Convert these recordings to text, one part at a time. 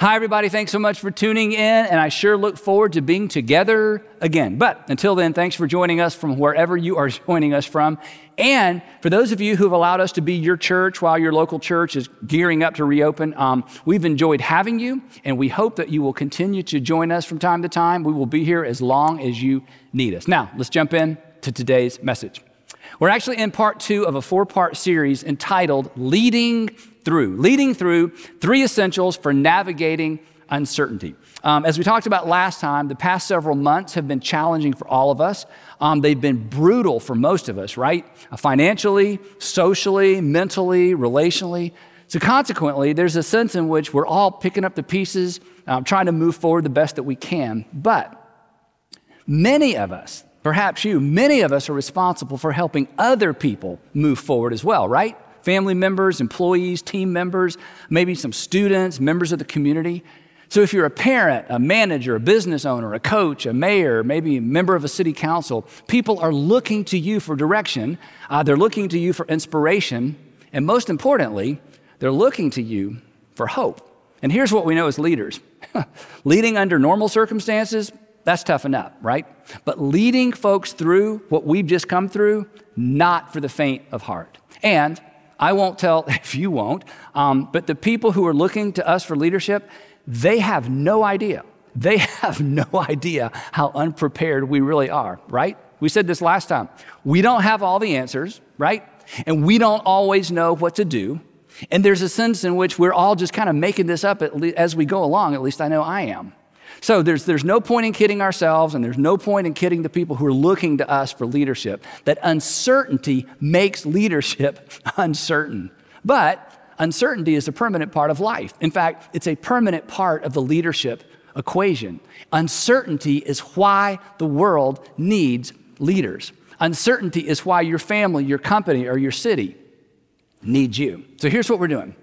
Hi, everybody. Thanks so much for tuning in, and I sure look forward to being together again. But until then, thanks for joining us from wherever you are joining us from. And for those of you who have allowed us to be your church while your local church is gearing up to reopen, we've enjoyed having you, and we hope that you will continue to join us from time to time. We will be here as long as you need us. Now, let's jump in to today's message. We're actually in part two of a four-part series entitled Leading Through, Three Essentials for Navigating Uncertainty. As we talked about last time, the past several months have been challenging for all of us. They've been brutal for most of us, right? Financially, socially, mentally, relationally. So consequently, there's a sense in which we're all picking up the pieces, trying to move forward the best that we can. But many of us, perhaps you, many of us are responsible for helping other people move forward as well, right? Family members, employees, team members, maybe some students, members of the community. So if you're a parent, a manager, a business owner, a coach, a mayor, maybe a member of a city council, people are looking to you for direction. They're looking to you for inspiration. And most importantly, they're looking to you for hope. And here's what we know as leaders. Leading under normal circumstances, that's tough enough, right? But leading folks through what we've just come through, not for the faint of heart. And I won't tell if you won't, but the people who are looking to us for leadership, they have no idea. They have no idea how unprepared we really are, right? We said this last time. We don't have all the answers, right? And we don't always know what to do. And there's a sense in which we're all just kind of making this up as we go along. At least I know I am. So there's no point in kidding ourselves, and there's no point in kidding the people who are looking to us for leadership. That uncertainty makes leadership uncertain. But uncertainty is a permanent part of life. In fact, it's a permanent part of the leadership equation. Uncertainty is why the world needs leaders. Uncertainty is why your family, your company, or your city needs you. So here's what we're doing.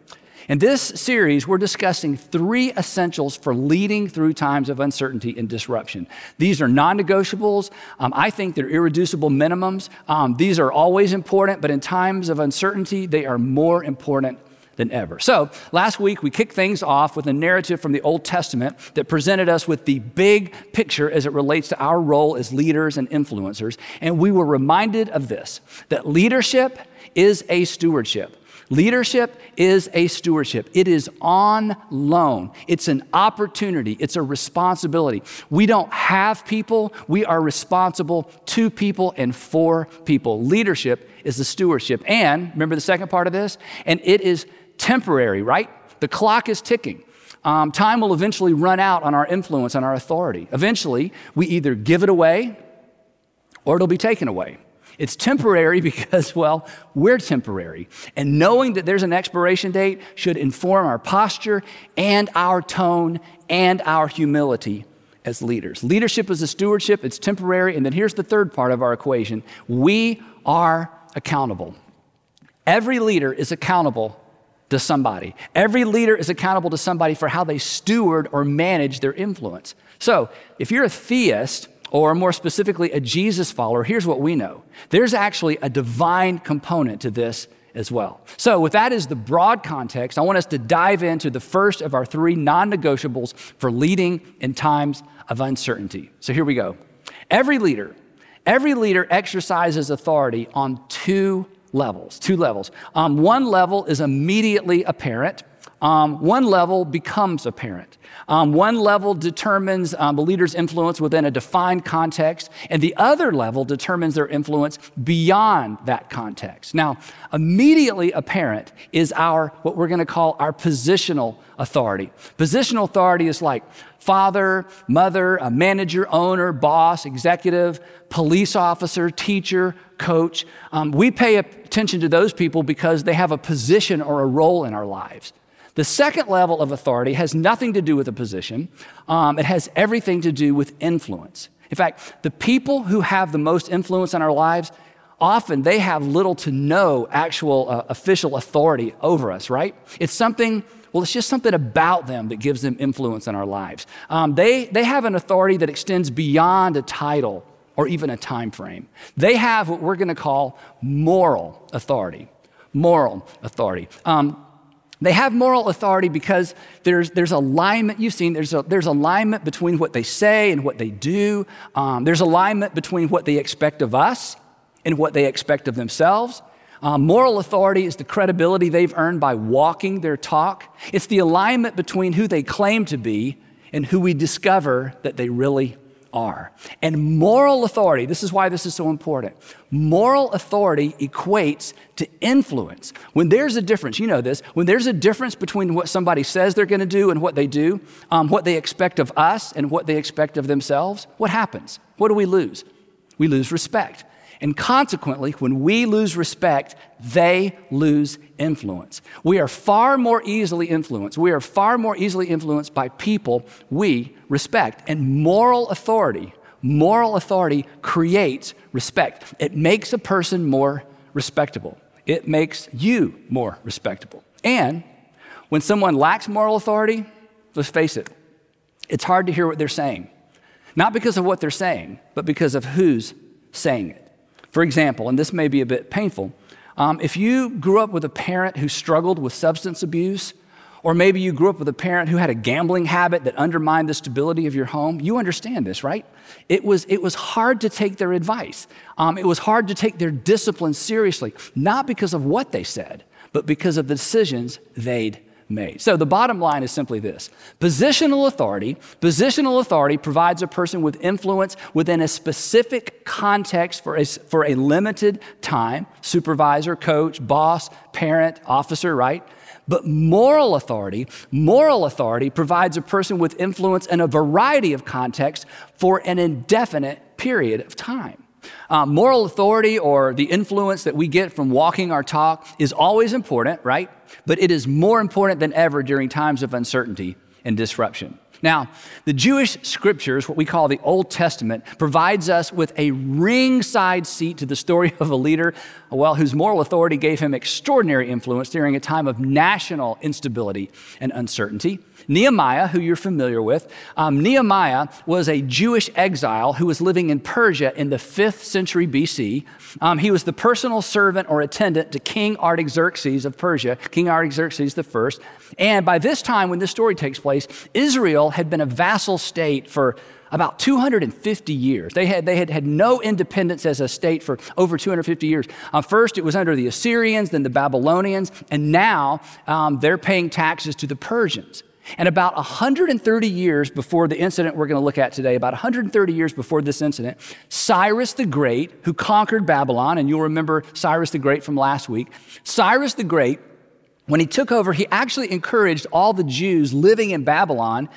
In this series, we're discussing three essentials for leading through times of uncertainty and disruption. These are non-negotiables. I think they're irreducible minimums. These are always important, but in times of uncertainty, they are more important than ever. So last week, we kicked things off with a narrative from the Old Testament that presented us with the big picture as it relates to our role as leaders and influencers. And we were reminded of this, that leadership is a stewardship. Leadership is a stewardship. It is on loan. It's an opportunity. It's a responsibility. We don't have people. We are responsible to people and for people. Leadership is the stewardship. And remember the second part of this? And it is temporary, right? The clock is ticking. Time will eventually run out on our influence, on our authority. Eventually, we either give it away or it'll be taken away. It's temporary because, well, we're temporary. And knowing that there's an expiration date should inform our posture and our tone and our humility as leaders. Leadership is a stewardship. It's temporary. And then here's the third part of our equation. We are accountable. Every leader is accountable to somebody. Every leader is accountable to somebody for how they steward or manage their influence. So if you're a theist, or more specifically, a Jesus follower, here's what we know. There's actually a divine component to this as well. So with that as the broad context, I want us to dive into the first of our three non-negotiables for leading in times of uncertainty. So here we go. Every leader exercises authority on two levels. One level is immediately apparent. One level becomes apparent. One level determines the leader's influence within a defined context, and the other level determines their influence beyond that context. Now, immediately apparent is what we're going to call our positional authority. Positional authority is like father, mother, a manager, owner, boss, executive, police officer, teacher, coach. We pay attention to those people because they have a position or a role in our lives. The second level of authority has nothing to do with a position. It has everything to do with influence. In fact, the people who have the most influence in our lives, often they have little to no actual official authority over us, right? It's just something about them that gives them influence in our lives. They have an authority that extends beyond a title or even a time frame. They have what we're going to call moral authority. They have moral authority because there's alignment. You've seen there's alignment between what they say and what they do. There's alignment between what they expect of us and what they expect of themselves. Moral authority is the credibility they've earned by walking their talk. It's the alignment between who they claim to be and who we discover that they really are. And moral authority, this is why this is so important. Moral authority equates to influence. When there's a difference, you know this, when there's a difference between what somebody says they're going to do and what they do, what they expect of us and what they expect of themselves, what happens? What do we lose? We lose respect. And consequently, when we lose respect, they lose influence. We are far more easily influenced. We are far more easily influenced by people we respect. And moral authority creates respect. It makes a person more respectable. It makes you more respectable. And when someone lacks moral authority, let's face it, it's hard to hear what they're saying. Not because of what they're saying, but because of who's saying it. For example, and this may be a bit painful, if you grew up with a parent who struggled with substance abuse, or maybe you grew up with a parent who had a gambling habit that undermined the stability of your home, you understand this, right? It was hard to take their advice. It was hard to take their discipline seriously, not because of what they said, but because of the decisions they'd made. So the bottom line is simply this. Positional authority provides a person with influence within a specific context for a limited time, supervisor, coach, boss, parent, officer, right? But moral authority provides a person with influence in a variety of contexts for an indefinite period of time. Moral authority, or the influence that we get from walking our talk, is always important, right? But it is more important than ever during times of uncertainty and disruption. Now, the Jewish scriptures, what we call the Old Testament, provides us with a ringside seat to the story of a leader, well, whose moral authority gave him extraordinary influence during a time of national instability and uncertainty. Nehemiah, who you're familiar with, Nehemiah was a Jewish exile who was living in Persia in the 5th century BC. He was the personal servant or attendant to King Artaxerxes of Persia, King Artaxerxes I. And by this time, when this story takes place, Israel had been a vassal state for about 250 years. They had no independence as a state for over 250 years. First, it was under the Assyrians, then the Babylonians, and now they're paying taxes to the Persians. And about 130 years before the incident we're going to look at today, about 130 years before this incident, Cyrus the Great, who conquered Babylon, and you'll remember Cyrus the Great from last week, Cyrus the Great, when he took over, he actually encouraged all the Jews living in Babylon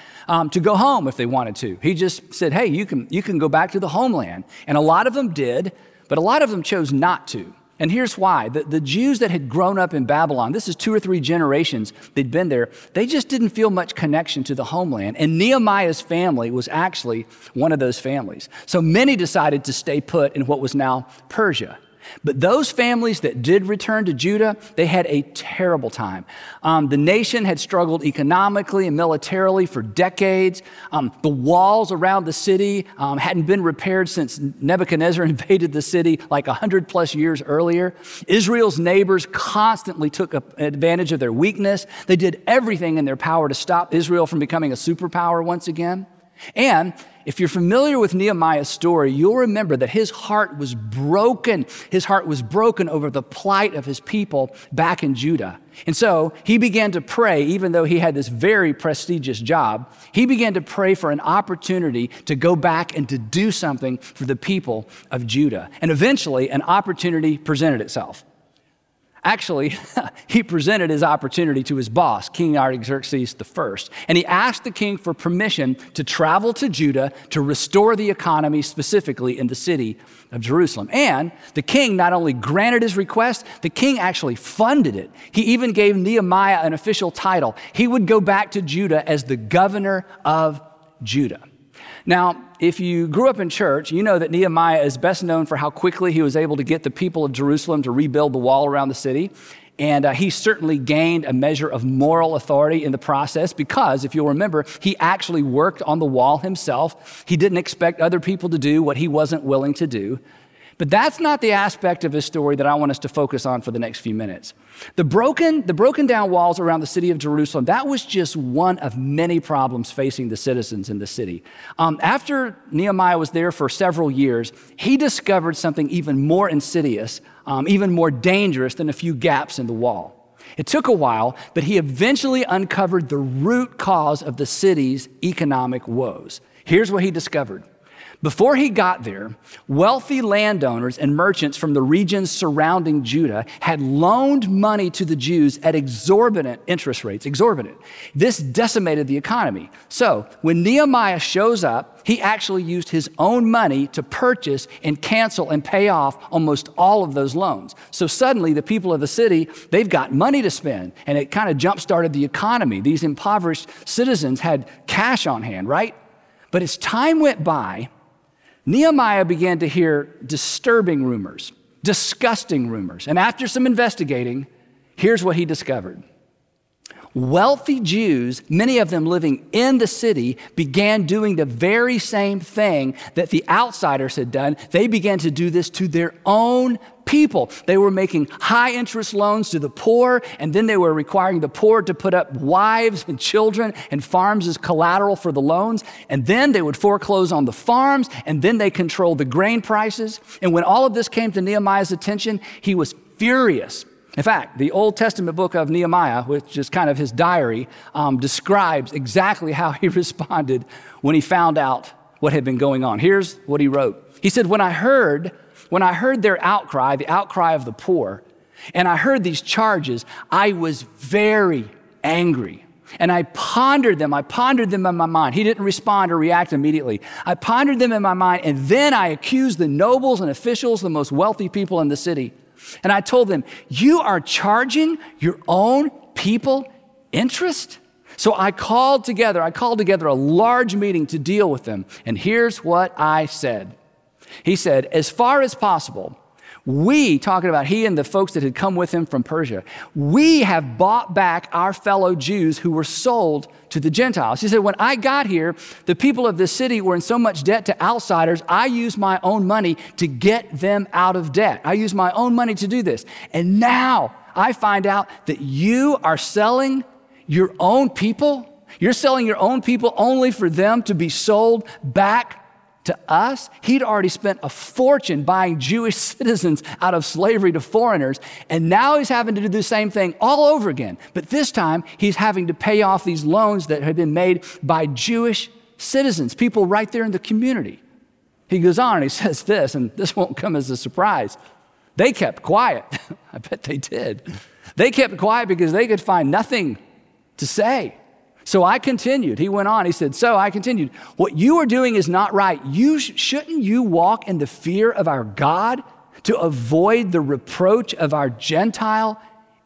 to go home if they wanted to. He just said, hey, you can go back to the homeland. And a lot of them did, but a lot of them chose not to. And here's why. The Jews that had grown up in Babylon, this is 2 or 3 generations they'd been there, they just didn't feel much connection to the homeland. And Nehemiah's family was actually one of those families. So many decided to stay put in what was now Persia. But those families that did return to Judah, they had a terrible time. The nation had struggled economically and militarily for decades. The walls around the city hadn't been repaired since Nebuchadnezzar invaded the city like 100 plus years earlier. Israel's neighbors constantly took advantage of their weakness. They did everything in their power to stop Israel from becoming a superpower once again. And if you're familiar with Nehemiah's story, you'll remember that his heart was broken. His heart was broken over the plight of his people back in Judah. And so he began to pray, even though he had this very prestigious job, he began to pray for an opportunity to go back and to do something for the people of Judah. And eventually, an opportunity presented itself. Actually, he presented his opportunity to his boss, King Artaxerxes I, and he asked the king for permission to travel to Judah to restore the economy, specifically in the city of Jerusalem. And the king not only granted his request, the king actually funded it. He even gave Nehemiah an official title. He would go back to Judah as the governor of Judah. Now, if you grew up in church, you know that Nehemiah is best known for how quickly he was able to get the people of Jerusalem to rebuild the wall around the city. And he certainly gained a measure of moral authority in the process because, if you'll remember, he actually worked on the wall himself. He didn't expect other people to do what he wasn't willing to do. But that's not the aspect of his story that I want us to focus on for the next few minutes. The broken down walls around the city of Jerusalem, that was just one of many problems facing the citizens in the city. After Nehemiah was there for several years, he discovered something even more insidious, even more dangerous than a few gaps in the wall. It took a while, but he eventually uncovered the root cause of the city's economic woes. Here's what he discovered. Before he got there, wealthy landowners and merchants from the regions surrounding Judah had loaned money to the Jews at exorbitant interest rates, exorbitant. This decimated the economy. So when Nehemiah shows up, he actually used his own money to purchase and cancel and pay off almost all of those loans. So suddenly the people of the city, they've got money to spend, and it kind of jump-started the economy. These impoverished citizens had cash on hand, right? But as time went by, Nehemiah began to hear disturbing rumors, disgusting rumors. And after some investigating, here's what he discovered. Wealthy Jews, many of them living in the city, began doing the very same thing that the outsiders had done. They began to do this to their own people. They were making high interest loans to the poor, and then they were requiring the poor to put up wives and children and farms as collateral for the loans. And then they would foreclose on the farms, and then they controlled the grain prices. And when all of this came to Nehemiah's attention, he was furious. In fact, the Old Testament book of Nehemiah, which is kind of his diary, describes exactly how he responded when he found out what had been going on. Here's what he wrote. He said, When I heard their outcry, the outcry of the poor, and I heard these charges, I was very angry. And I pondered them in my mind. He didn't respond or react immediately. I pondered them in my mind, and then I accused the nobles and officials, the most wealthy people in the city. And I told them, you are charging your own people interest? So I called together a large meeting to deal with them. And here's what I said. He said, as far as possible, we, talking about he and the folks that had come with him from Persia, we have bought back our fellow Jews who were sold to the Gentiles. He said, when I got here, the people of this city were in so much debt to outsiders, I used my own money to get them out of debt. I used my own money to do this. And now I find out that you are selling your own people. You're selling your own people only for them to be sold back to us. He'd already spent a fortune buying Jewish citizens out of slavery to foreigners, and now he's having to do the same thing all over again. But this time, he's having to pay off these loans that had been made by Jewish citizens, people right there in the community. He goes on and he says this, and this won't come as a surprise. They kept quiet. I bet they did. They kept quiet because they could find nothing to say. So I continued. He went on. He said, so I continued. What you are doing is not right. Shouldn't you walk in the fear of our God to avoid the reproach of our Gentile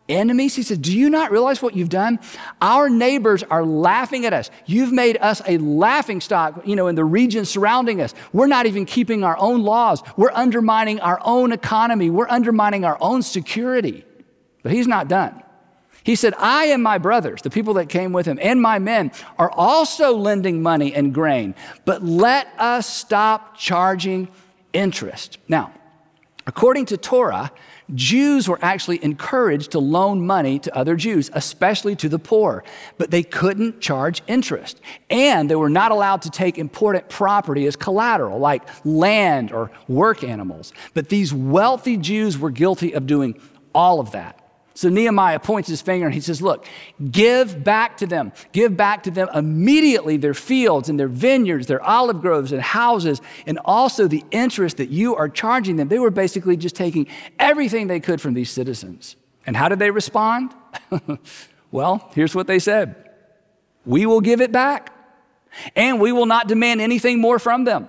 enemies? He said, do you not realize what you've done? Our neighbors are laughing at us. You've made us a laughingstock, in the region surrounding us. We're not even keeping our own laws. We're undermining our own economy. We're undermining our own security. But he's not done. He said, I and my brothers, the people that came with him, and my men are also lending money and grain, but let us stop charging interest. Now, according to Torah, Jews were actually encouraged to loan money to other Jews, especially to the poor, but they couldn't charge interest. And they were not allowed to take important property as collateral, like land or work animals. But these wealthy Jews were guilty of doing all of that. So Nehemiah points his finger and he says, look, give back to them. Give back to them immediately their fields and their vineyards, their olive groves and houses, and also the interest that you are charging them. They were basically just taking everything they could from these citizens. And how did they respond? Well, here's what they said. We will give it back, and we will not demand anything more from them.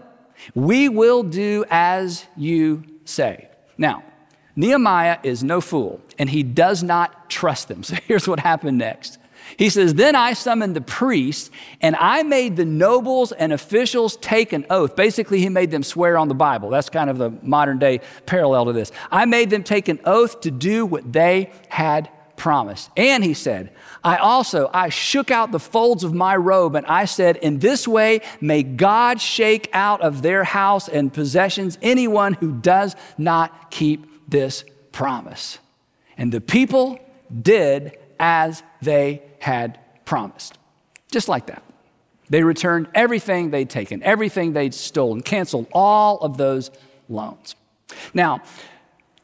We will do as you say. Now, Nehemiah is no fool, and he does not trust them. So here's what happened next. He says, then I summoned the priests, and I made the nobles and officials take an oath. Basically, he made them swear on the Bible. That's kind of the modern day parallel to this. I made them take an oath to do what they had promised. And he said, I shook out the folds of my robe, and I said, in this way may God shake out of their house and possessions anyone who does not keep this promise. And the people did as they had promised. Just like that. They returned everything they'd taken, everything they'd stolen, canceled all of those loans. Now,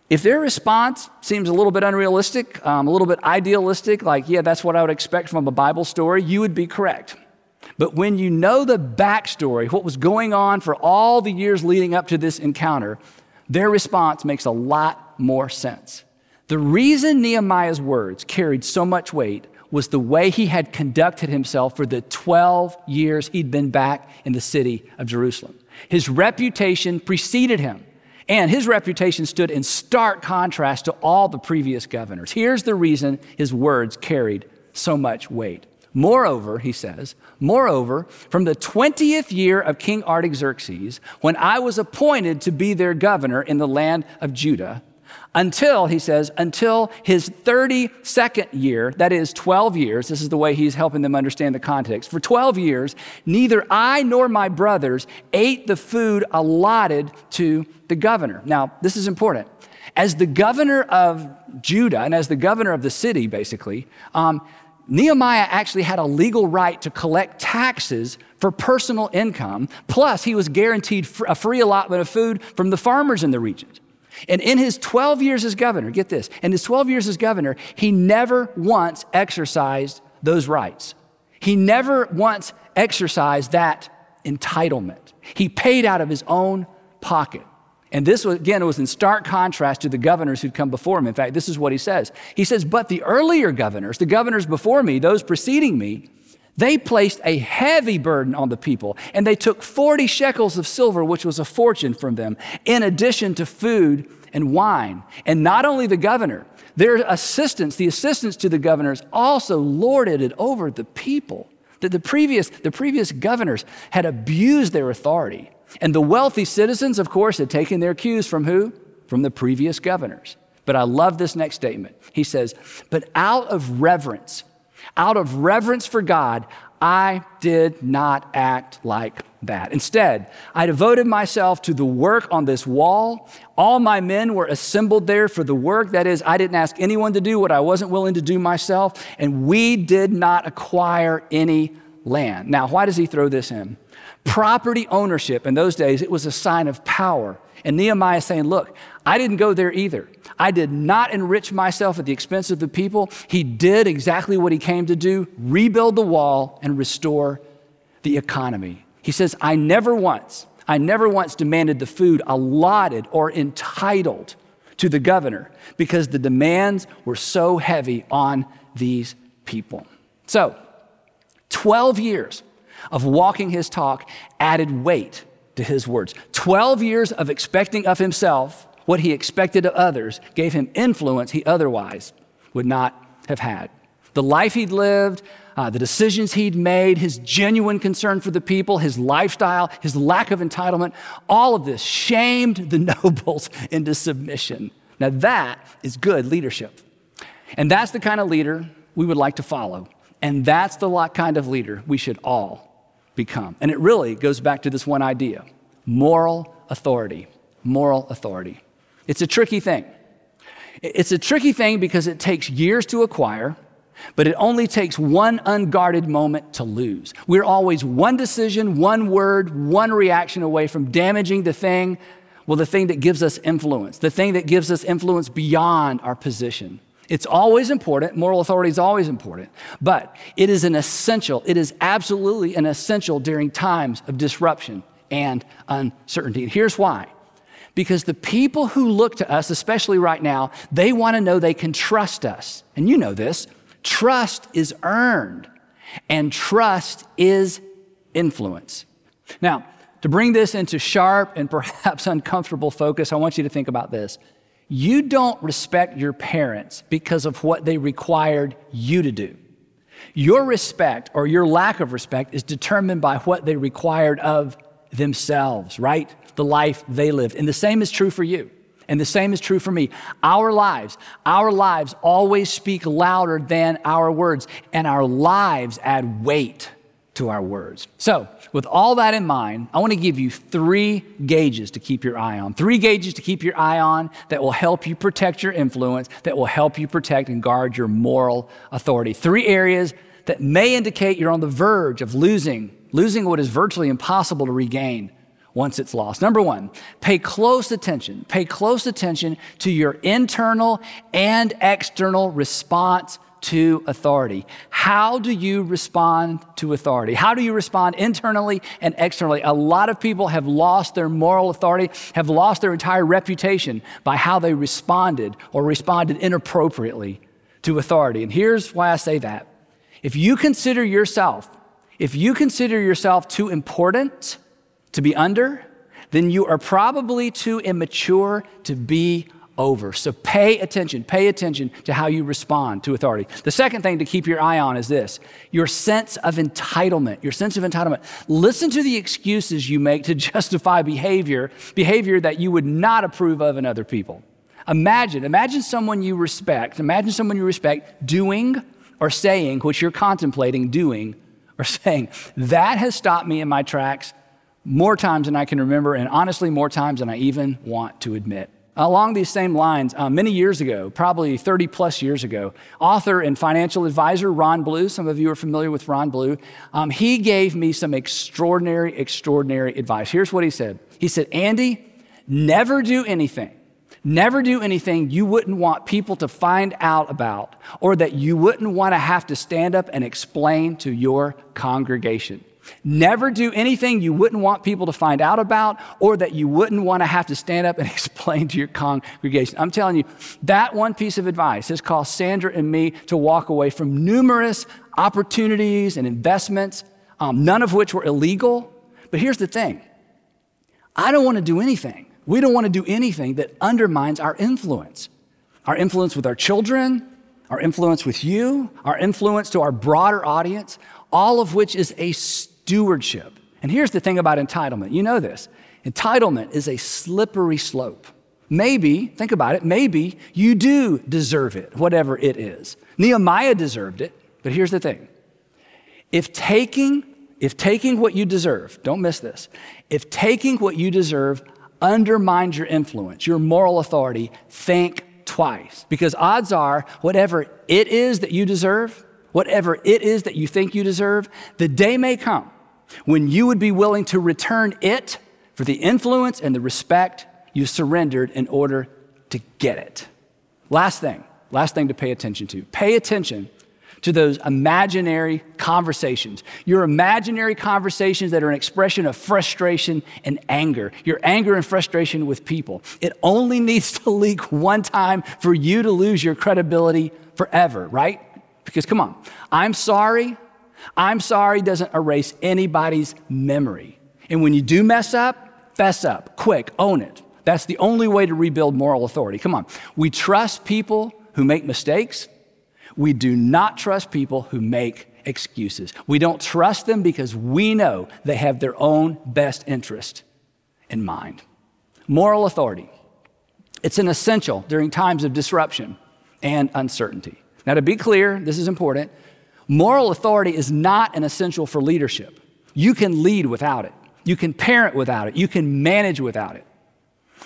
if their response seems a little bit unrealistic, a little bit idealistic, like, yeah, that's what I would expect from a Bible story, you would be correct. But when you know the backstory, what was going on for all the years leading up to this encounter, their response makes a lot more sense. The reason Nehemiah's words carried so much weight was the way he had conducted himself for the 12 years he'd been back in the city of Jerusalem. His reputation preceded him. And his reputation stood in stark contrast to all the previous governors. Here's the reason his words carried so much weight. Moreover, he says, from the 20th year of King Artaxerxes, when I was appointed to be their governor in the land of Judah, until his 32nd year, that is 12 years, this is the way he's helping them understand the context. For 12 years, neither I nor my brothers ate the food allotted to the governor. Now, this is important. As the governor of Judah and as the governor of the city, basically, Nehemiah actually had a legal right to collect taxes for personal income. Plus, he was guaranteed a free allotment of food from the farmers in the region. And in his 12 years as governor, get this, he never once exercised those rights. He never once exercised that entitlement. He paid out of his own pocket. And this, was in stark contrast to the governors who'd come before him. In fact, this is what he says. He says, but the earlier governors, the governors before me, those preceding me, they placed a heavy burden on the people, and they took 40 shekels of silver, which was a fortune from them, in addition to food and wine. And not only the governor, their assistants, the assistants to the governors also lorded it over the people. That the previous governors had abused their authority. And the wealthy citizens, of course, had taken their cues from who? From the previous governors. But I love this next statement. He says, but out of reverence for God, I did not act like that. Instead, I devoted myself to the work on this wall. All my men were assembled there for the work. That is, I didn't ask anyone to do what I wasn't willing to do myself, and we did not acquire any land. Now, why does he throw this in? Property ownership in those days, it was a sign of power. And Nehemiah is saying, look, I didn't go there either. I did not enrich myself at the expense of the people. He did exactly what he came to do, rebuild the wall and restore the economy. He says, I never once demanded the food allotted or entitled to the governor because the demands were so heavy on these people. So 12 years of walking his talk added weight to his words. 12 years of expecting of himself what he expected of others gave him influence he otherwise would not have had. The life he'd lived, the decisions he'd made, his genuine concern for the people, his lifestyle, his lack of entitlement, all of this shamed the nobles into submission. Now that is good leadership. And that's the kind of leader we would like to follow. And that's the kind of leader we should all become. And it really goes back to this one idea, moral authority. It's a tricky thing. It's a tricky thing because it takes years to acquire, but it only takes one unguarded moment to lose. We're always one decision, one word, one reaction away from damaging the thing that gives us influence, the thing that gives us influence beyond our position. It's always important. Moral authority is always important, but it is absolutely an essential during times of disruption and uncertainty. And here's why. Because the people who look to us, especially right now, they want to know they can trust us. And you know this, trust is earned and trust is influence. Now, to bring this into sharp and perhaps uncomfortable focus, I want you to think about this. You don't respect your parents because of what they required you to do. Your respect or your lack of respect is determined by what they required of themselves, right? The life they lived. And the same is true for you. And the same is true for me. Our lives always speak louder than our words, and our lives add weight to our words. So with all that in mind, I want to give you three gauges to keep your eye on. Three gauges to keep your eye on that will help you protect your influence, that will help you protect and guard your moral authority. Three areas that may indicate you're on the verge of losing what is virtually impossible to regain once it's lost. Number one, pay close attention to your internal and external response to authority. How do you respond to authority? How do you respond internally and externally? A lot of people have lost their moral authority, have lost their entire reputation by how they responded inappropriately to authority. And here's why I say that. If you consider yourself too important to be under, then you are probably too immature to be over. So pay attention to how you respond to authority. The second thing to keep your eye on is this, your sense of entitlement. Listen to the excuses you make to justify behavior that you would not approve of in other people. Imagine someone you respect, doing or saying what you're contemplating doing or saying. That has stopped me in my tracks more times than I can remember, and honestly, more times than I even want to admit. Along these same lines, many years ago, probably 30 plus years ago, author and financial advisor Ron Blue, some of you are familiar with Ron Blue, he gave me some extraordinary advice. Here's what he said. He said, Andy, never do anything you wouldn't want people to find out about, or that you wouldn't want to have to stand up and explain to your congregation. Never do anything you wouldn't want people to find out about, or that you wouldn't want to have to stand up and explain to your congregation. I'm telling you, that one piece of advice has caused Sandra and me to walk away from numerous opportunities and investments, none of which were illegal. But here's the thing. We don't want to do anything that undermines our influence with our children, our influence with you, our influence to our broader audience, all of which is a stewardship. And here's the thing about entitlement. You know this. Entitlement is a slippery slope. Maybe you do deserve it, whatever it is. Nehemiah deserved it, but here's the thing. If taking what you deserve, don't miss this, if taking what you deserve undermines your influence, your moral authority, think twice. Because odds are, whatever it is that you think you deserve, the day may come when you would be willing to return it for the influence and the respect you surrendered in order to get it. Last thing to pay attention to. Pay attention to those imaginary conversations. Your imaginary conversations that are an expression of frustration and anger. Your anger and frustration with people. It only needs to leak one time for you to lose your credibility forever, right? Because come on, I'm sorry doesn't erase anybody's memory. And when you do mess up, fess up, quick, own it. That's the only way to rebuild moral authority. Come on, we trust people who make mistakes. We do not trust people who make excuses. We don't trust them because we know they have their own best interest in mind. Moral authority, it's an essential during times of disruption and uncertainty. Now, to be clear, this is important. Moral authority is not an essential for leadership. You can lead without it. You can parent without it. You can manage without it.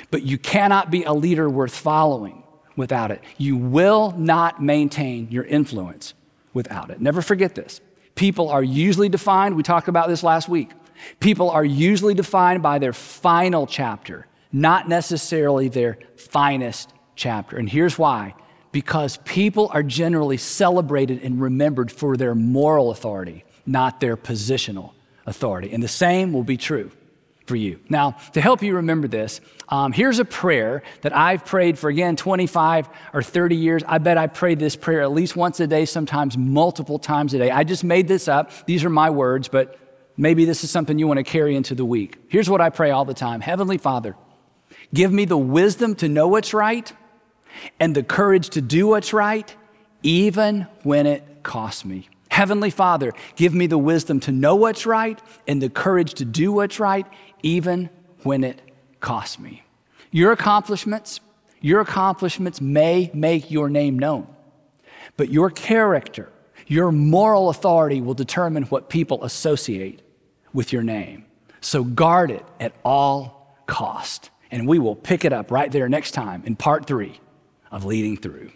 But you cannot be a leader worth following without it. You will not maintain your influence without it. Never forget this. People are usually defined, we talked about this last week, people are usually defined by their final chapter, not necessarily their finest chapter. And here's why. Because people are generally celebrated and remembered for their moral authority, not their positional authority. And the same will be true for you. Now, to help you remember this, here's a prayer that I've prayed for, again, 25 or 30 years. I bet I prayed this prayer at least once a day, sometimes multiple times a day. I just made this up. These are my words, but maybe this is something you want to carry into the week. Here's what I pray all the time. Heavenly Father, give me the wisdom to know what's right and the courage to do what's right, even when it costs me. Heavenly Father, give me the wisdom to know what's right and the courage to do what's right, even when it costs me. Your accomplishments, Your accomplishments may make your name known, but your character, your moral authority will determine what people associate with your name. So guard it at all cost. And we will pick it up right there next time in part 3 of Leading Through.